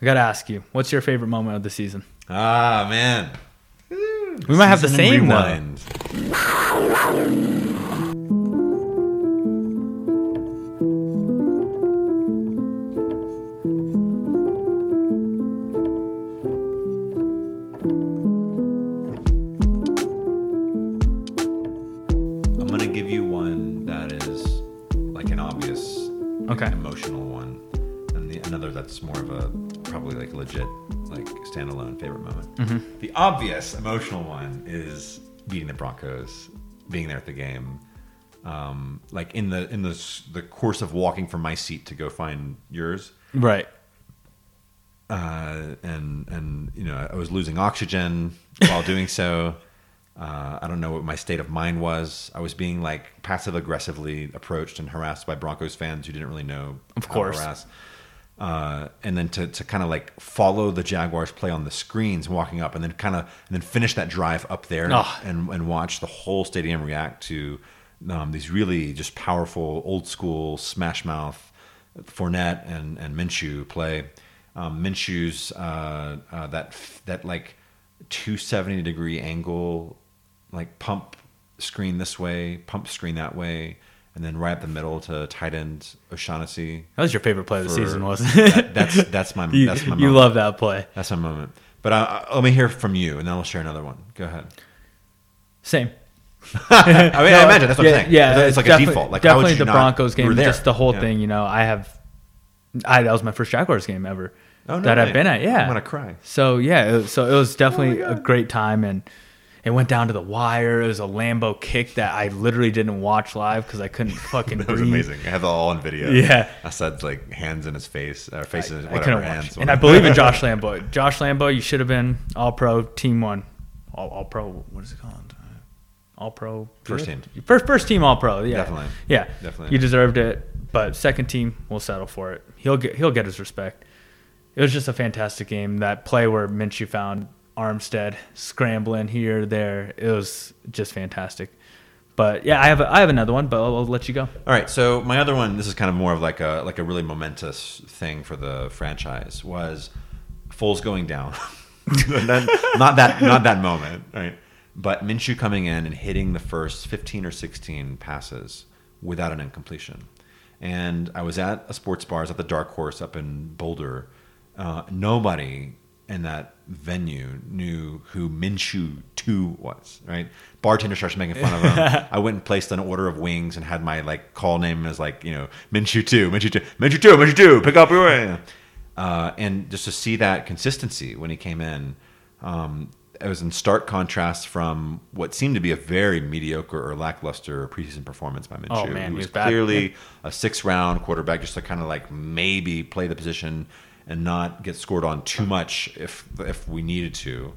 I got to ask you, what's your favorite moment of the season? Ah, man. We might have the same one. I'm going to give you one that is like an obvious emotional one, and another that's more of a probably like legit like standalone favorite moment. Mm-hmm. The obvious emotional one is beating the Broncos, being there at the game, like in the course of walking from my seat to go find yours, right? And you know, I was losing oxygen while doing so. I don't know what my state of mind was. I was being like passive aggressively approached and harassed by Broncos fans who didn't really know, of course, how to harass. And then to kind of like follow the Jaguars play on the screens walking up, and then finish that drive up there and watch the whole stadium react to these really just powerful old school smash mouth Fournette and Minshew play. Minshew's that like 270 degree angle, like pump screen this way, pump screen that way, and then right up the middle to tight end O'Shaughnessy. That was your favorite play of the season, wasn't it? That's my moment. You love that play. That's my moment. But let me hear from you, and then we'll share another one. Go ahead. Same. I imagine that's what I'm saying. Yeah, it's like a default. Like, definitely the Broncos game, just the whole thing. You know, that was my first Jaguars game ever I've been at. Yeah, I'm gonna cry. So yeah, it was definitely a great time. And it went down to the wire. It was a Lambo kick that I literally didn't watch live because I couldn't fucking breathe. That was amazing. I have it all on video. Yeah. I said, like, hands in his face. Face in his whatever, hands. And I believe in Josh Lambo. Josh Lambo, you should have been All-Pro, Team 1. All-Pro, what is it called? All-Pro. First team. First team All-Pro, yeah. Definitely. Yeah. Definitely. You deserved it. But second team, we'll settle for it. He'll get his respect. It was just a fantastic game. That play where Minshew found Armstead scrambling here, there. It was just fantastic. But yeah, I have another one, but I'll let you go. All right, so my other one, this is kind of more of like a really momentous thing for the franchise, was Foles going down. not that moment, right? But Minshew coming in and hitting the first 15 or 16 passes without an incompletion. And I was at a sports bar, I was at the Dark Horse up in Boulder. Nobody in that venue knew who Minshew 2 was, right? Bartender starts making fun of him. I went and placed an order of wings and had my like call name as like, you know, Minshew 2, pick up your way. And just to see that consistency when he came in, it was in stark contrast from what seemed to be a very mediocre or lackluster preseason performance by Minshew. Oh, man, he was clearly a 6th round quarterback, just to kind of like maybe play the position and not get scored on too much if we needed to.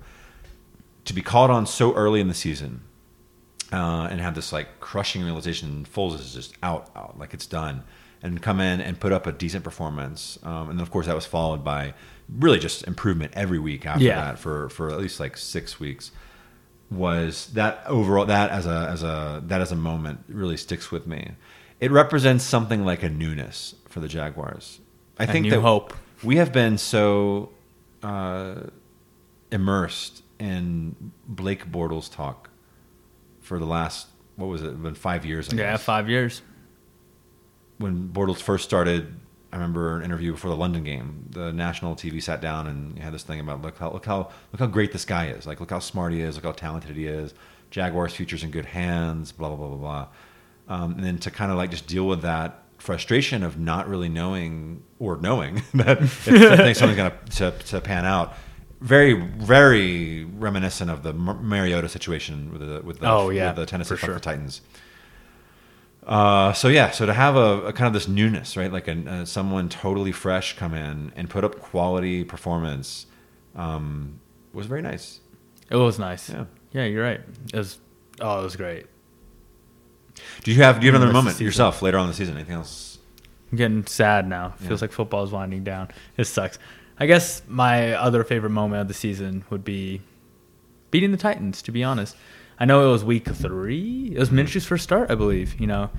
To be called on so early in the season and have this like crushing realization, Foles is just out, like it's done, and come in and put up a decent performance. And of course that was followed by really just improvement every week after that for at least like 6 weeks. Was that overall, that as a moment really sticks with me. It represents something like a newness for the Jaguars. I think that hope. We have been so immersed in Blake Bortles talk for the last, what was it, been 5 years, I guess. Yeah, 5 years. When Bortles first started, I remember an interview before the London game. The national TV sat down and had this thing about look how great this guy is. Like, look how smart he is, look how talented he is. Jaguars' future's in good hands, blah, blah, blah, blah, blah. And then to kind of like just deal with that frustration of not really knowing or knowing that if something's going to pan out. Very, very reminiscent of the Mariota situation with the Tennessee Titans. So to have a kind of this newness, right? Like someone totally fresh come in and put up quality performance was very nice. It was nice. Yeah, you're right. It was great. Do you have another moment yourself later on in the season? Anything else? I'm getting sad now. Feels like football is winding down. It sucks. I guess my other favorite moment of the season would be beating the Titans, to be honest. I know it was week 3. It was Minshew's first start, I believe. You know,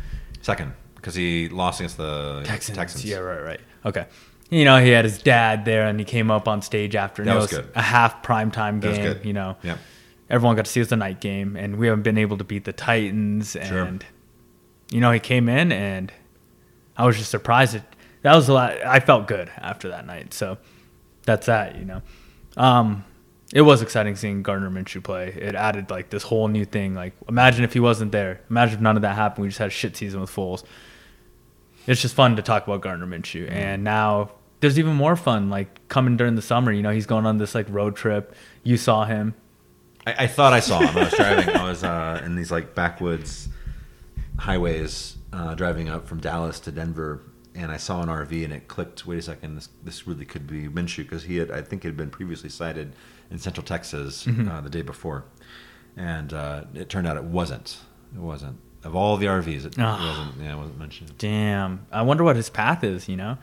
second, because he lost against the Texans. Yeah, right. Okay. you know, he had his dad there and he came up on stage after. That was good. A half primetime game, that was good. You know. Yeah. Everyone got to see it was a night game, and we haven't been able to beat the Titans. And, sure. You know, he came in, and I was just surprised. That was a lot. I felt good after that night. So that's that, you know. It was exciting seeing Gardner Minshew play. It added, like, this whole new thing. Like, imagine if he wasn't there. Imagine if none of that happened. We just had a shit season with Foles. It's just fun to talk about Gardner Minshew. Mm-hmm. And now there's even more fun, like, coming during the summer. You know, he's going on this, like, road trip. You saw him. I thought I saw him. I was driving. I was in these like backwoods highways driving up from Dallas to Denver, and I saw an RV, and it clicked. Wait a second, this really could be Minshew, because I think he had been previously sighted in Central Texas the day before, and it turned out it wasn't. It wasn't. Of all the RVs, it wasn't Minshew. Damn. I wonder what his path is. You know,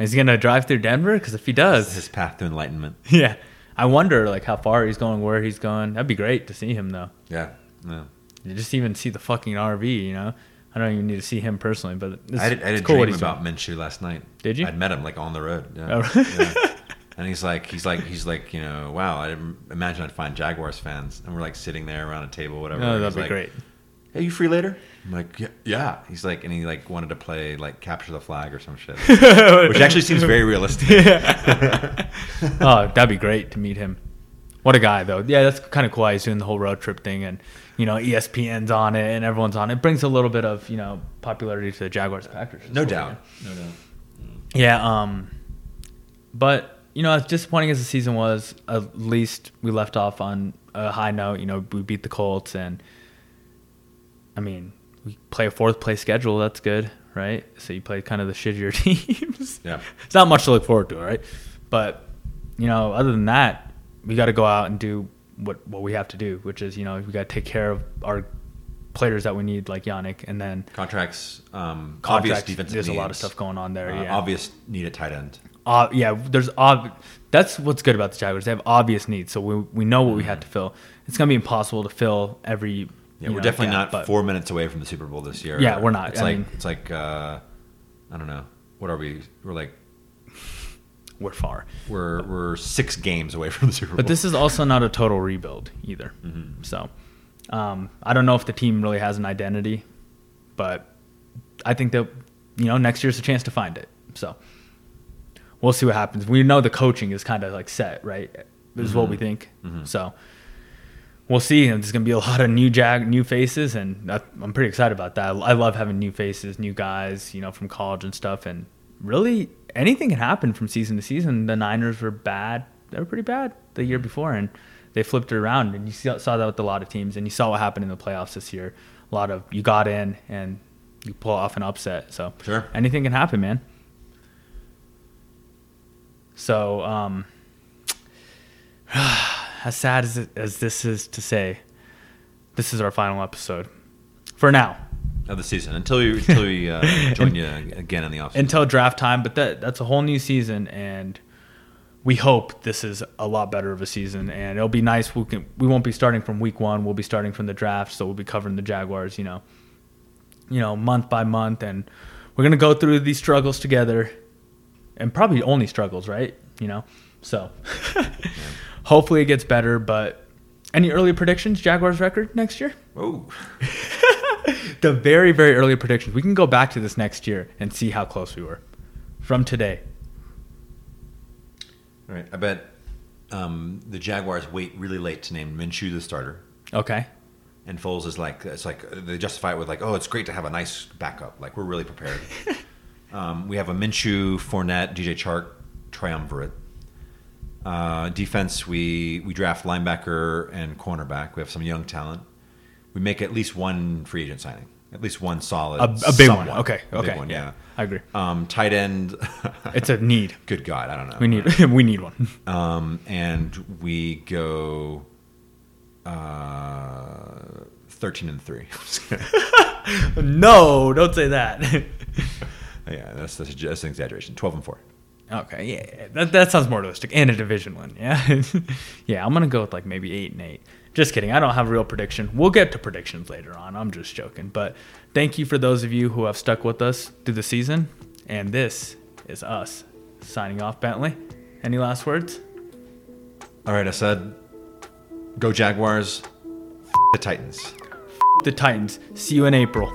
is he gonna drive through Denver? Because if he does, it's his path to enlightenment. Yeah. I wonder, like, how far he's going, where he's going. That'd be great to see him, though. Yeah. You just even see the fucking RV, you know? I don't even need to see him personally, but I did cool dream about Minshew last night. Did you? I'd met him, like, on the road. Yeah. Oh. Yeah. And he's like, you know, wow, I didn't imagine I'd find Jaguars fans. And we're, like, sitting there around a table, whatever. Oh, that'd be like, great. Hey, you free later? I'm like, yeah. He's like, and he, like, wanted to play, like, Capture the Flag or some shit. Which actually seems very realistic. Yeah. Oh, that'd be great to meet him. What a guy, though. Yeah, that's kind of cool. He's doing the whole road trip thing, and, you know, ESPN's on it, and everyone's on it. It brings a little bit of, you know, popularity to the Jaguars Packers. No doubt. Yeah. But, you know, as disappointing as the season was, at least we left off on a high note. You know, we beat the Colts, and... I mean, we play a fourth-place schedule. That's good, right? So you play kind of the shittier teams. Yeah. It's not much to look forward to, right? But, you know, other than that, we got to go out and do what we have to do, which is, you know, we got to take care of our players that we need, like Yannick, and then... Contracts, obvious defensive needs. There's a lot of stuff going on there, yeah. Obvious need at tight end. That's what's good about the Jaguars. They have obvious needs, so we know what we have to fill. It's going to be impossible to fill every... Yeah, we're definitely not 4 minutes away from the Super Bowl this year. Yeah, we're not. It's like I don't know. What are we? We're far. We're 6 games away from the Super Bowl. But this is also not a total rebuild either. Mm-hmm. So I don't know if the team really has an identity, but I think that, you know, next year's a chance to find it. So we'll see what happens. We know the coaching is kind of like set, right? This is what we think. Mm-hmm. So. We'll see. There's going to be a lot of new faces, and I'm pretty excited about that. I love having new faces, new guys, you know, from college and stuff. And really, anything can happen from season to season. The Niners were bad. They were pretty bad the year before, and they flipped it around. And you saw that with a lot of teams, and you saw what happened in the playoffs this year. A lot of you got in, and you pull off an upset. So sure. Anything can happen, man. So, as sad as this is to say, this is our final episode for now of the season until we join you again in the offseason, until draft time. But that's a whole new season, and we hope this is a lot better of a season. And it'll be nice. We won't be starting from week one. We'll be starting from the draft, so we'll be covering the Jaguars, you know, month by month, and we're gonna go through these struggles together, and probably only struggles, right? You know, so. Yeah. Hopefully it gets better, but any early predictions, Jaguars record next year? Oh. The very, very early predictions. We can go back to this next year and see how close we were from today. All right. I bet the Jaguars wait really late to name Minshew the starter. Okay. And Foles is like, it's like they justify it with like, oh, it's great to have a nice backup. Like, we're really prepared. We have a Minshew, Fournette, DJ Chark triumvirate. Defense, we draft linebacker and cornerback. We have some young talent. We make at least one free agent signing, at least one solid. A big one. Okay. Big one, yeah. I agree. Tight end. It's a need. Good God, I don't know. We need one. And we go 13-3. No, don't say that. Yeah, that's an exaggeration. 12-4. Okay, yeah, that sounds more realistic. And a division one, yeah? Yeah, I'm going to go with like maybe 8-8. Just kidding, I don't have a real prediction. We'll get to predictions later on, I'm just joking. But thank you for those of you who have stuck with us through the season. And this is us Signing off, Bentley. Any last words? All right, I said, go Jaguars, the Titans. The Titans. See you in April.